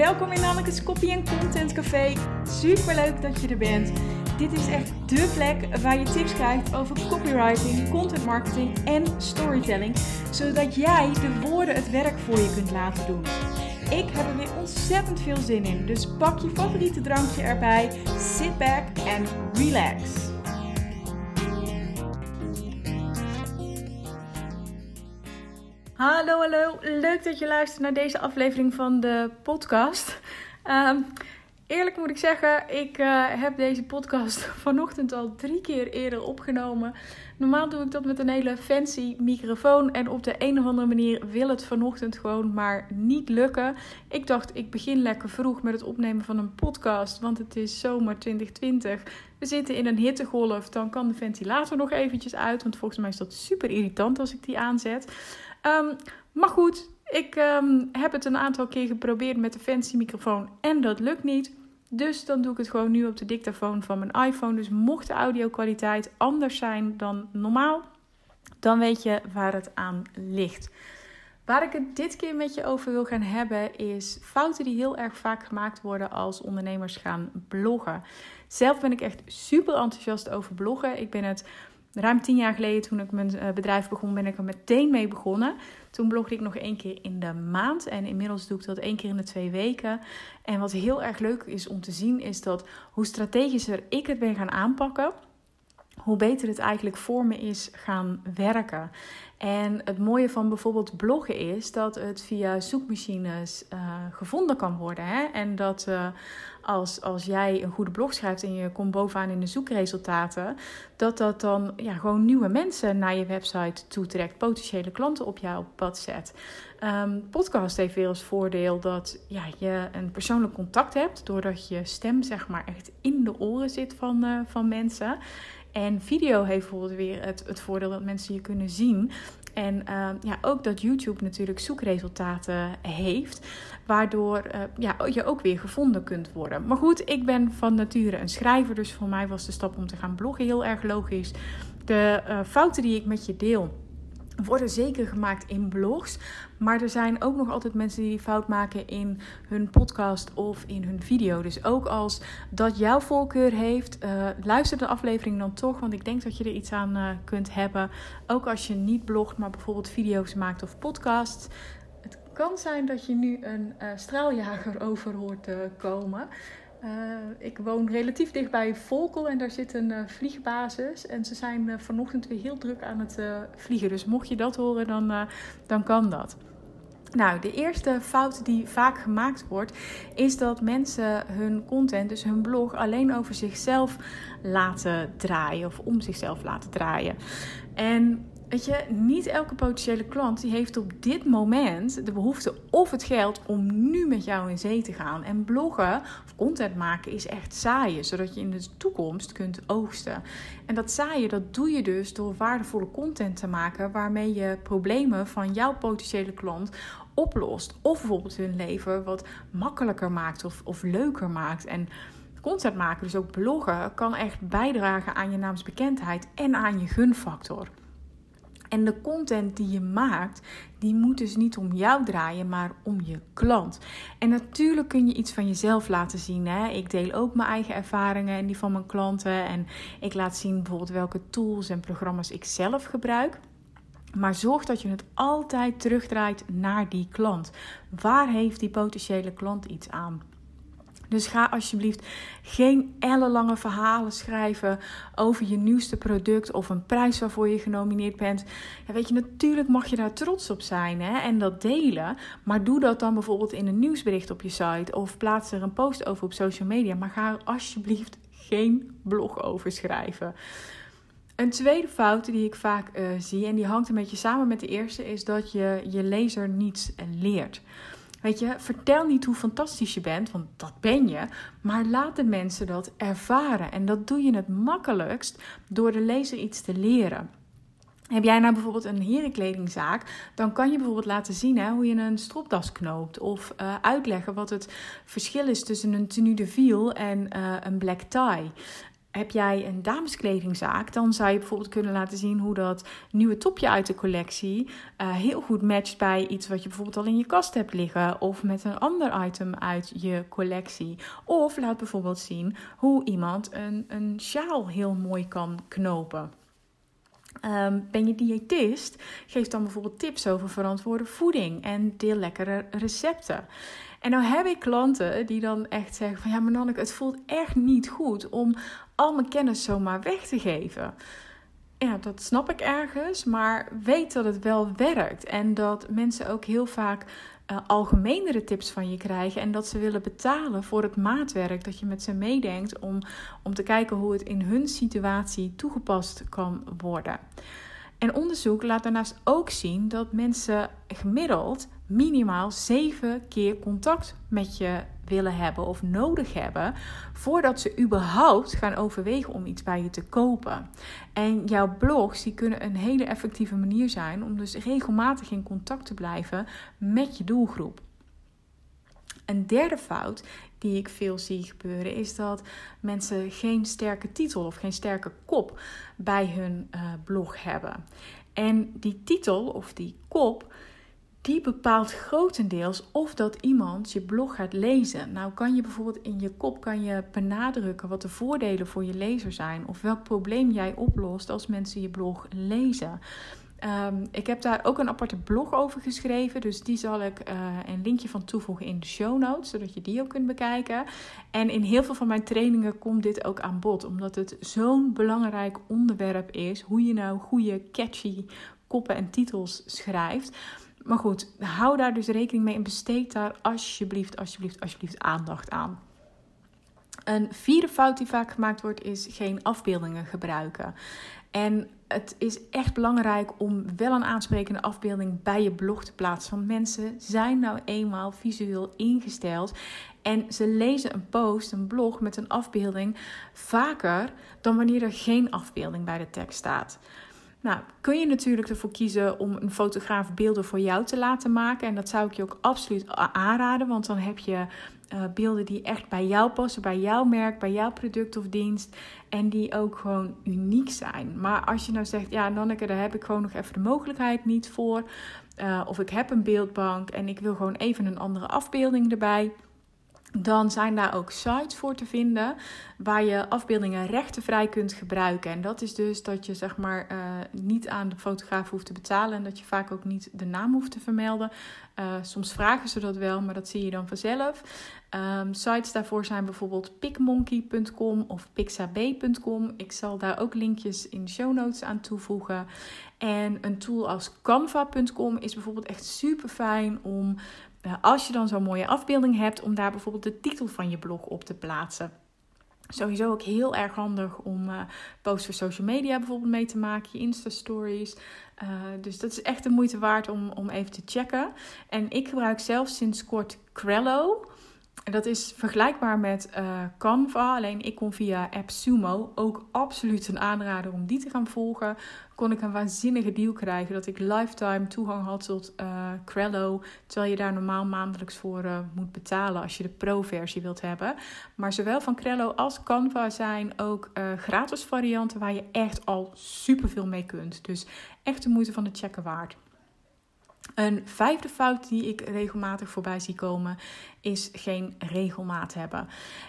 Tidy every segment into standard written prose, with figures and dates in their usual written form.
Welkom in Nanneke's Copy and Content Café. Super leuk dat je er bent. Dit is echt dé plek waar je tips krijgt over copywriting, content marketing en storytelling. Zodat jij de woorden het werk voor je kunt laten doen. Ik heb er weer ontzettend veel zin in. Dus pak je favoriete drankje erbij. Sit back en relax. Hallo, leuk dat je luistert naar deze aflevering van de podcast. Eerlijk moet ik zeggen, ik heb deze podcast vanochtend al 3 keer eerder opgenomen. Normaal doe ik dat met een hele fancy microfoon en op de een of andere manier wil het vanochtend gewoon maar niet lukken. Ik dacht, ik begin lekker vroeg met het opnemen van een podcast, want het is zomer 2020. We zitten in een hittegolf, dan kan de ventilator nog eventjes uit, want volgens mij is dat super irritant als ik die aanzet. Maar goed, ik heb het een aantal keer geprobeerd met de fancy microfoon en dat lukt niet. Dus dan doe ik het gewoon nu op de dictafoon van mijn iPhone. Dus mocht de audio-kwaliteit anders zijn dan normaal, dan weet je waar het aan ligt. Waar ik het dit keer met je over wil gaan hebben is fouten die heel erg vaak gemaakt worden als ondernemers gaan bloggen. Zelf ben ik echt super enthousiast over bloggen. Ik ben het ruim 10 jaar geleden, toen ik mijn bedrijf begon, ben ik er meteen mee begonnen. Toen blogde ik nog 1 keer in de maand en inmiddels doe ik dat 1 keer in de 2 weken. En wat heel erg leuk is om te zien is dat hoe strategischer ik het ben gaan aanpakken, hoe beter het eigenlijk voor me is gaan werken. En het mooie van bijvoorbeeld bloggen is dat het via zoekmachines gevonden kan worden. Hè? En dat als jij een goede blog schrijft en je komt bovenaan in de zoekresultaten, dat dan gewoon nieuwe mensen naar je website toetrekt, potentiële klanten op jouw pad zet. Podcast heeft weer als voordeel dat je een persoonlijk contact hebt, doordat je stem zeg maar echt in de oren zit van mensen. En video heeft bijvoorbeeld weer het voordeel dat mensen je kunnen zien. En ook dat YouTube natuurlijk zoekresultaten heeft. Waardoor je ook weer gevonden kunt worden. Maar goed, ik ben van nature een schrijver. Dus voor mij was de stap om te gaan bloggen heel erg logisch. De fouten die ik met je deel worden zeker gemaakt in blogs. Maar er zijn ook nog altijd mensen die fout maken in hun podcast of in hun video. Dus ook als dat jouw voorkeur heeft, luister de aflevering dan toch. Want ik denk dat je er iets aan kunt hebben. Ook als je niet blogt, maar bijvoorbeeld video's maakt of podcasts. Het kan zijn dat je nu een straaljager over hoort komen. Ik woon relatief dicht bij Volkel en daar zit een vliegbasis. En ze zijn vanochtend weer heel druk aan het vliegen. Dus mocht je dat horen, dan kan dat. Nou, de eerste fout die vaak gemaakt wordt, is dat mensen hun content, dus hun blog, alleen over zichzelf laten draaien. Of om zichzelf laten draaien. En weet je, niet elke potentiële klant die heeft op dit moment de behoefte of het geld om nu met jou in zee te gaan. En bloggen of content maken is echt zaaien, zodat je in de toekomst kunt oogsten. En dat zaaien, dat doe je dus door waardevolle content te maken waarmee je problemen van jouw potentiële klant oplost. Of bijvoorbeeld hun leven wat makkelijker maakt of leuker maakt. En content maken, dus ook bloggen, kan echt bijdragen aan je naamsbekendheid en aan je gunfactor. En de content die je maakt, die moet dus niet om jou draaien, maar om je klant. En natuurlijk kun je iets van jezelf laten zien. Hè? Ik deel ook mijn eigen ervaringen en die van mijn klanten. En ik laat zien bijvoorbeeld welke tools en programma's ik zelf gebruik. Maar zorg dat je het altijd terugdraait naar die klant. Waar heeft die potentiële klant iets aan? Dus ga alsjeblieft geen ellenlange verhalen schrijven over je nieuwste product of een prijs waarvoor je genomineerd bent. Ja, weet je, natuurlijk mag je daar trots op zijn, hè, en dat delen. Maar doe dat dan bijvoorbeeld in een nieuwsbericht op je site of plaats er een post over op social media. Maar ga er alsjeblieft geen blog over schrijven. Een tweede fout die ik vaak zie, en die hangt een beetje samen met de eerste, is dat je je lezer niets leert. Weet je, vertel niet hoe fantastisch je bent, want dat ben je. Maar laat de mensen dat ervaren. En dat doe je het makkelijkst door de lezer iets te leren. Heb jij nou bijvoorbeeld een herenkledingzaak, dan kan je bijvoorbeeld laten zien hoe je een stropdas knoopt. Of uitleggen wat het verschil is tussen een tenue de ville en een black tie. Heb jij een dameskledingzaak, dan zou je bijvoorbeeld kunnen laten zien hoe dat nieuwe topje uit de collectie heel goed matcht bij iets wat je bijvoorbeeld al in je kast hebt liggen of met een ander item uit je collectie. Of laat bijvoorbeeld zien hoe iemand een sjaal heel mooi kan knopen. Ben je diëtist? Geef dan bijvoorbeeld tips over verantwoorde voeding en deel lekkere recepten. En nou heb ik klanten die dan echt zeggen van ja, maar Nanneke, het voelt echt niet goed om al mijn kennis zomaar weg te geven. Ja, dat snap ik ergens, maar weet dat het wel werkt. En dat mensen ook heel vaak algemenere tips van je krijgen. En dat ze willen betalen voor het maatwerk. Dat je met ze meedenkt om te kijken hoe het in hun situatie toegepast kan worden. En onderzoek laat daarnaast ook zien dat mensen gemiddeld minimaal 7 keer contact met je willen hebben of nodig hebben voordat ze überhaupt gaan overwegen om iets bij je te kopen. En jouw blogs die kunnen een hele effectieve manier zijn om dus regelmatig in contact te blijven met je doelgroep. Een derde fout die ik veel zie gebeuren is dat mensen geen sterke titel of geen sterke kop bij hun blog hebben. En die titel of die kop, die bepaalt grotendeels of dat iemand je blog gaat lezen. Nou kan je bijvoorbeeld in je kop benadrukken wat de voordelen voor je lezer zijn. Of welk probleem jij oplost als mensen je blog lezen. Ik heb daar ook een aparte blog over geschreven. Dus die zal ik een linkje van toevoegen in de show notes. Zodat je die ook kunt bekijken. En in heel veel van mijn trainingen komt dit ook aan bod. Omdat het zo'n belangrijk onderwerp is. Hoe je nou goede catchy koppen en titels schrijft. Maar goed, hou daar dus rekening mee en besteed daar alsjeblieft aandacht aan. Een vierde fout die vaak gemaakt wordt is geen afbeeldingen gebruiken. En het is echt belangrijk om wel een aansprekende afbeelding bij je blog te plaatsen. Want mensen zijn nou eenmaal visueel ingesteld. En ze lezen een post, een blog met een afbeelding vaker dan wanneer er geen afbeelding bij de tekst staat. Nou, kun je natuurlijk ervoor kiezen om een fotograaf beelden voor jou te laten maken. En dat zou ik je ook absoluut aanraden. Want dan heb je beelden die echt bij jou passen, bij jouw merk, bij jouw product of dienst. En die ook gewoon uniek zijn. Maar als je nou zegt, ja Nanneke, daar heb ik gewoon nog even de mogelijkheid niet voor. Of ik heb een beeldbank en ik wil gewoon even een andere afbeelding erbij. Dan zijn daar ook sites voor te vinden waar je afbeeldingen rechtenvrij kunt gebruiken. En dat is dus dat je niet aan de fotograaf hoeft te betalen. En dat je vaak ook niet de naam hoeft te vermelden. Soms vragen ze dat wel, maar dat zie je dan vanzelf. Sites daarvoor zijn bijvoorbeeld PicMonkey.com of Pixabay.com. Ik zal daar ook linkjes in de show notes aan toevoegen. En een tool als Canva.com is bijvoorbeeld echt super fijn om, als je dan zo'n mooie afbeelding hebt, om daar bijvoorbeeld de titel van je blog op te plaatsen. Sowieso ook heel erg handig om posts voor social media bijvoorbeeld mee te maken, je Insta-stories. Dus dat is echt de moeite waard om even te checken. En ik gebruik zelf sinds kort Crello. Dat is vergelijkbaar met Canva, alleen ik kon via AppSumo, ook absoluut een aanrader om die te gaan volgen, kon ik een waanzinnige deal krijgen dat ik lifetime toegang had tot Crello, terwijl je daar normaal maandelijks voor moet betalen als je de pro-versie wilt hebben. Maar zowel van Crello als Canva zijn ook gratis varianten waar je echt al superveel mee kunt. Dus echt de moeite van het checken waard. Een vijfde fout die ik regelmatig voorbij zie komen is geen regelmaat hebben.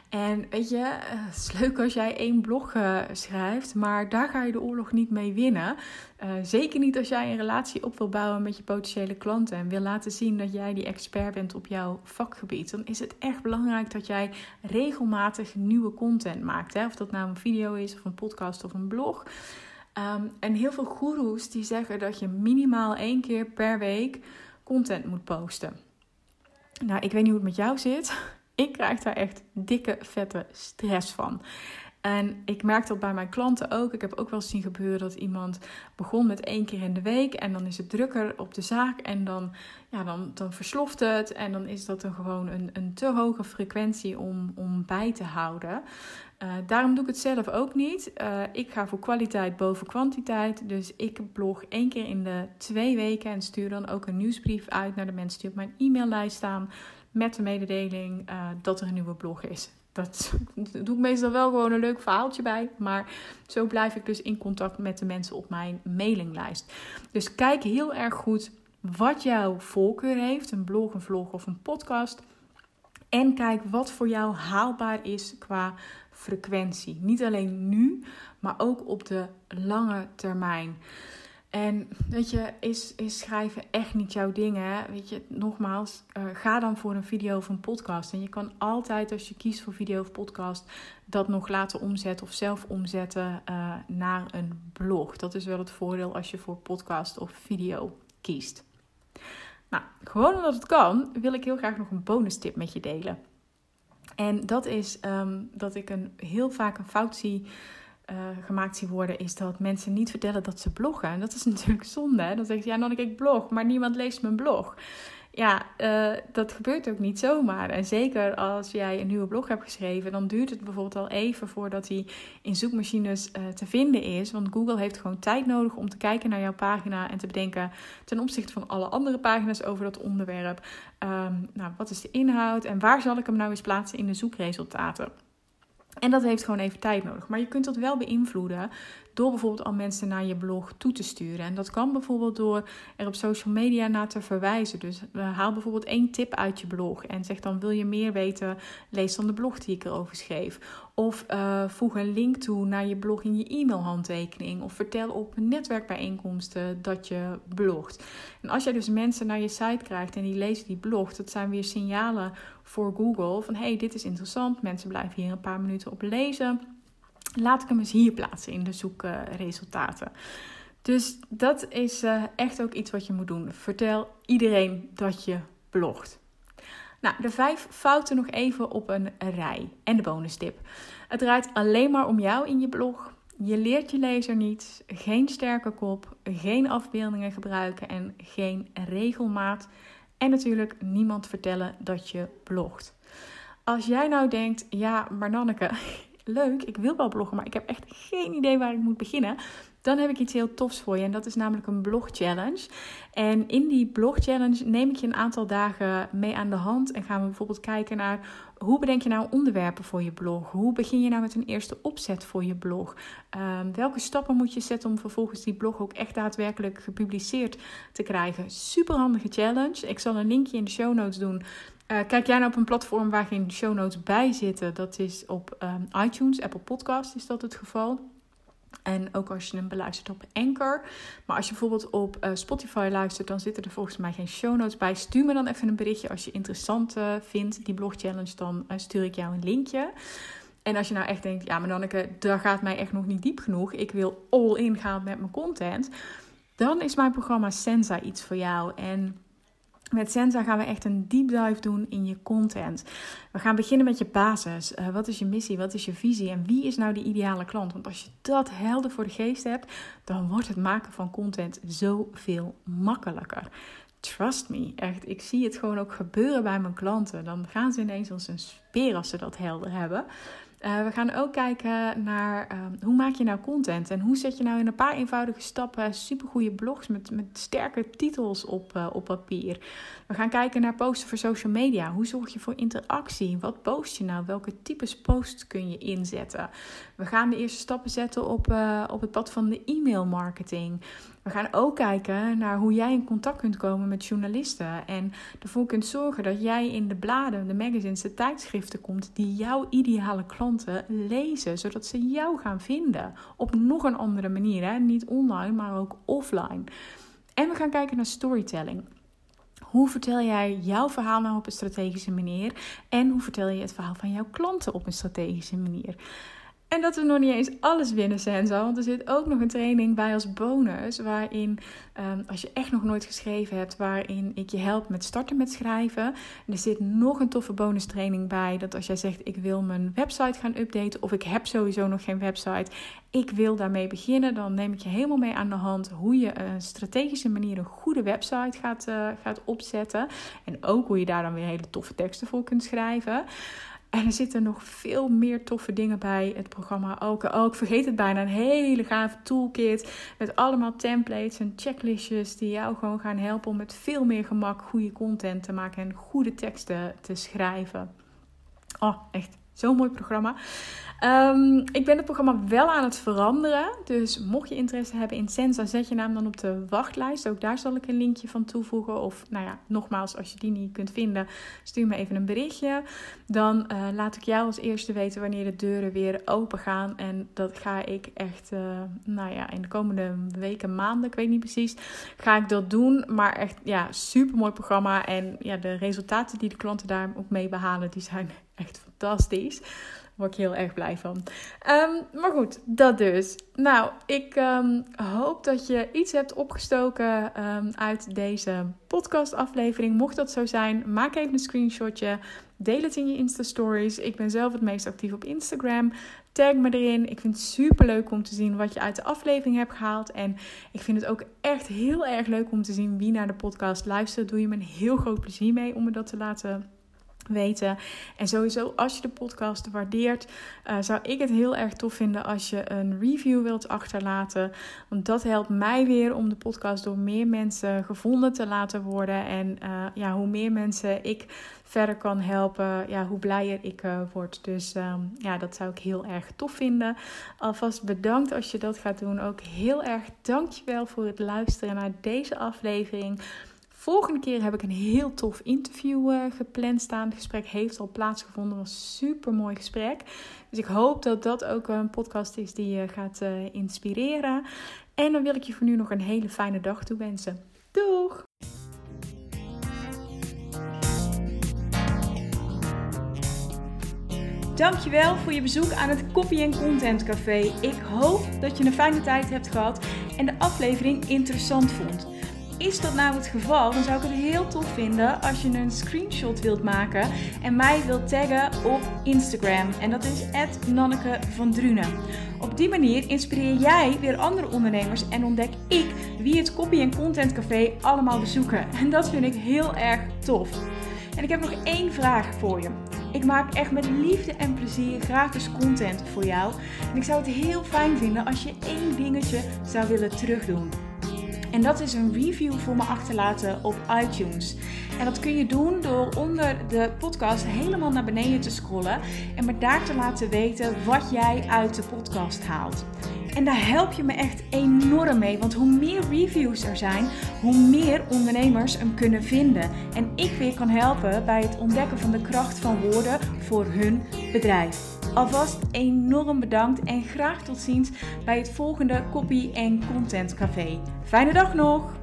En weet je, het is leuk als jij 1 blog schrijft, maar daar ga je de oorlog niet mee winnen. Zeker niet als jij een relatie op wil bouwen met je potentiële klanten en wil laten zien dat jij die expert bent op jouw vakgebied. Dan is het echt belangrijk dat jij regelmatig nieuwe content maakt. Hè? Of dat nou een video is of een podcast of een blog. En heel veel goeroes die zeggen dat je minimaal 1 keer per week content moet posten. Nou, ik weet niet hoe het met jou zit. Ik krijg daar echt dikke, vette stress van. En ik merk dat bij mijn klanten ook. Ik heb ook wel eens zien gebeuren dat iemand begon met 1 keer in de week. En dan is het drukker op de zaak. En dan versloft het. En dan is dat dan gewoon een te hoge frequentie om bij te houden. Daarom doe ik het zelf ook niet. Ik ga voor kwaliteit boven kwantiteit. Dus ik blog 1 keer in de 2 weken. En stuur dan ook een nieuwsbrief uit naar de mensen die op mijn e-maillijst staan. Met de mededeling dat er een nieuwe blog is. Dat doe ik meestal wel gewoon een leuk verhaaltje bij. Maar zo blijf ik dus in contact met de mensen op mijn mailinglijst. Dus kijk heel erg goed wat jouw voorkeur heeft. Een blog, een vlog of een podcast. En kijk wat voor jou haalbaar is qua frequentie. Niet alleen nu, maar ook op de lange termijn. En weet je, is schrijven echt niet jouw ding, hè? Weet je, nogmaals, ga dan voor een video of een podcast. En je kan altijd, als je kiest voor video of podcast, dat nog laten omzetten of zelf omzetten naar een blog. Dat is wel het voordeel als je voor podcast of video kiest. Nou, gewoon omdat het kan, wil ik heel graag nog een bonus tip met je delen. En dat is dat ik heel vaak een fout zie... gemaakt zien worden, is dat mensen niet vertellen dat ze bloggen. En dat is natuurlijk zonde. Hè? Dan zeggen ze, ja, Nanneke, ik blog, maar niemand leest mijn blog. Ja, dat gebeurt ook niet zomaar. En zeker als jij een nieuwe blog hebt geschreven, dan duurt het bijvoorbeeld al even voordat hij in zoekmachines te vinden is. Want Google heeft gewoon tijd nodig om te kijken naar jouw pagina en te bedenken ten opzichte van alle andere pagina's over dat onderwerp. Wat is de inhoud en waar zal ik hem nou eens plaatsen in de zoekresultaten? En dat heeft gewoon even tijd nodig. Maar je kunt dat wel beïnvloeden door bijvoorbeeld al mensen naar je blog toe te sturen. En dat kan bijvoorbeeld door er op social media naar te verwijzen. Dus haal bijvoorbeeld 1 tip uit je blog en zeg dan, wil je meer weten, lees dan de blog die ik erover schreef. Of voeg een link toe naar je blog in je e-mailhandtekening. Of vertel op netwerkbijeenkomsten dat je blogt. En als jij dus mensen naar je site krijgt en die lezen die blog, dat zijn weer signalen voor Google van hey, dit is interessant, mensen blijven hier een paar minuten op lezen. Laat ik hem eens hier plaatsen in de zoekresultaten. Dus dat is echt ook iets wat je moet doen. Vertel iedereen dat je blogt. Nou, de 5 fouten nog even op een rij. En de bonus tip. Het draait alleen maar om jou in je blog. Je leert je lezer niets. Geen sterke kop. Geen afbeeldingen gebruiken. En geen regelmaat. En natuurlijk niemand vertellen dat je blogt. Als jij nou denkt, ja, maar Nanneke... leuk, ik wil wel bloggen, maar ik heb echt geen idee waar ik moet beginnen. Dan heb ik iets heel tofs voor je en dat is namelijk een blogchallenge. En in die blogchallenge neem ik je een aantal dagen mee aan de hand en gaan we bijvoorbeeld kijken naar hoe bedenk je nou onderwerpen voor je blog? Hoe begin je nou met een eerste opzet voor je blog? Welke stappen moet je zetten om vervolgens die blog ook echt daadwerkelijk gepubliceerd te krijgen? Superhandige challenge. Ik zal een linkje in de show notes doen. Kijk jij nou op een platform waar geen show notes bij zitten? Dat is op iTunes, Apple Podcast is dat het geval. En ook als je hem beluistert op Anchor. Maar als je bijvoorbeeld op Spotify luistert, dan zitten er volgens mij geen show notes bij. Stuur me dan even een berichtje als je interessant vindt, die blogchallenge. Dan stuur ik jou een linkje. En als je nou echt denkt, ja maar Nanneke, daar gaat mij echt nog niet diep genoeg. Ik wil all in gaan met mijn content. Dan is mijn programma Senza iets voor jou. En... met Senza gaan we echt een deep dive doen in je content. We gaan beginnen met je basis. Wat is je missie? Wat is je visie? En wie is nou die ideale klant? Want als je dat helder voor de geest hebt, dan wordt het maken van content zoveel makkelijker. Trust me, echt. Ik zie het gewoon ook gebeuren bij mijn klanten. Dan gaan ze ineens als een speer als ze dat helder hebben. We gaan ook kijken naar hoe maak je nou content en hoe zet je nou in een paar eenvoudige stappen supergoeie blogs met sterke titels op papier. We gaan kijken naar posten voor social media. Hoe zorg je voor interactie? Wat post je nou? Welke types posts kun je inzetten? We gaan de eerste stappen zetten op het pad van de e-mail marketing. We gaan ook kijken naar hoe jij in contact kunt komen met journalisten en ervoor kunt zorgen dat jij in de bladen, de magazines, de tijdschriften komt die jouw ideale klanten lezen, zodat ze jou gaan vinden op nog een andere manier, hè? Niet online, maar ook offline. En we gaan kijken naar storytelling. Hoe vertel jij jouw verhaal nou op een strategische manier en hoe vertel je het verhaal van jouw klanten op een strategische manier? En dat we nog niet eens alles binnen zijn zo, want er zit ook nog een training bij als bonus, waarin, als je echt nog nooit geschreven hebt, waarin ik je help met starten met schrijven. En er zit nog een toffe bonus training bij, dat als jij zegt, ik wil mijn website gaan updaten, of ik heb sowieso nog geen website, ik wil daarmee beginnen, dan neem ik je helemaal mee aan de hand hoe je een strategische manier een goede website gaat opzetten. En ook hoe je daar dan weer hele toffe teksten voor kunt schrijven. En er zitten nog veel meer toffe dingen bij het programma ook. Oh, ik vergeet het bijna. Een hele gave toolkit met allemaal templates en checklistjes die jou gewoon gaan helpen om met veel meer gemak goede content te maken en goede teksten te schrijven. Oh, echt Zo'n mooi programma. Ik ben het programma wel aan het veranderen. Dus mocht je interesse hebben in Senza, zet je naam dan op de wachtlijst. Ook daar zal ik een linkje van toevoegen. Of nou ja, nogmaals, als je die niet kunt vinden, stuur me even een berichtje. Dan laat ik jou als eerste weten wanneer de deuren weer open gaan. En dat ga ik echt, in de komende weken, maanden, ik weet niet precies, ga ik dat doen. Maar echt, ja, supermooi programma. En ja, de resultaten die de klanten daar ook mee behalen, die zijn echt fantastisch. Daar word ik heel erg blij van. Maar goed, dat dus. Nou, ik hoop dat je iets hebt opgestoken uit deze podcastaflevering. Mocht dat zo zijn, maak even een screenshotje. Deel het in je Insta-stories. Ik ben zelf het meest actief op Instagram. Tag me erin. Ik vind het superleuk om te zien wat je uit de aflevering hebt gehaald. En ik vind het ook echt heel erg leuk om te zien wie naar de podcast luistert. Doe je me een heel groot plezier mee om me dat te laten weten. En sowieso, als je de podcast waardeert, zou ik het heel erg tof vinden als je een review wilt achterlaten. Want dat helpt mij weer om de podcast door meer mensen gevonden te laten worden. En hoe meer mensen ik verder kan helpen, ja, hoe blijer ik word. Dus dat zou ik heel erg tof vinden. Alvast bedankt als je dat gaat doen. Ook heel erg dankjewel voor het luisteren naar deze aflevering. Volgende keer heb ik een heel tof interview gepland staan. Het gesprek heeft al plaatsgevonden. Het was een supermooi gesprek. Dus ik hoop dat dat ook een podcast is die je gaat inspireren. En dan wil ik je voor nu nog een hele fijne dag toewensen. Doeg! Dankjewel voor je bezoek aan het Copy and Content Café. Ik hoop dat je een fijne tijd hebt gehad en de aflevering interessant vond. Is dat nou het geval, dan zou ik het heel tof vinden als je een screenshot wilt maken en mij wilt taggen op Instagram. En dat is @NannekeVandrunen. Op die manier inspireer jij weer andere ondernemers en ontdek ik wie het Copy & Content Café allemaal bezoeken. En dat vind ik heel erg tof. En ik heb nog één vraag voor je. Ik maak echt met liefde en plezier gratis content voor jou. En ik zou het heel fijn vinden als je één dingetje zou willen terugdoen. En dat is een review voor me achterlaten op iTunes. En dat kun je doen door onder de podcast helemaal naar beneden te scrollen. En me daar te laten weten wat jij uit de podcast haalt. En daar help je me echt enorm mee. Want hoe meer reviews er zijn, hoe meer ondernemers hem kunnen vinden. En ik weer kan helpen bij het ontdekken van de kracht van woorden voor hun bedrijf. Alvast enorm bedankt en graag tot ziens bij het volgende Copy & Content Café. Fijne dag nog!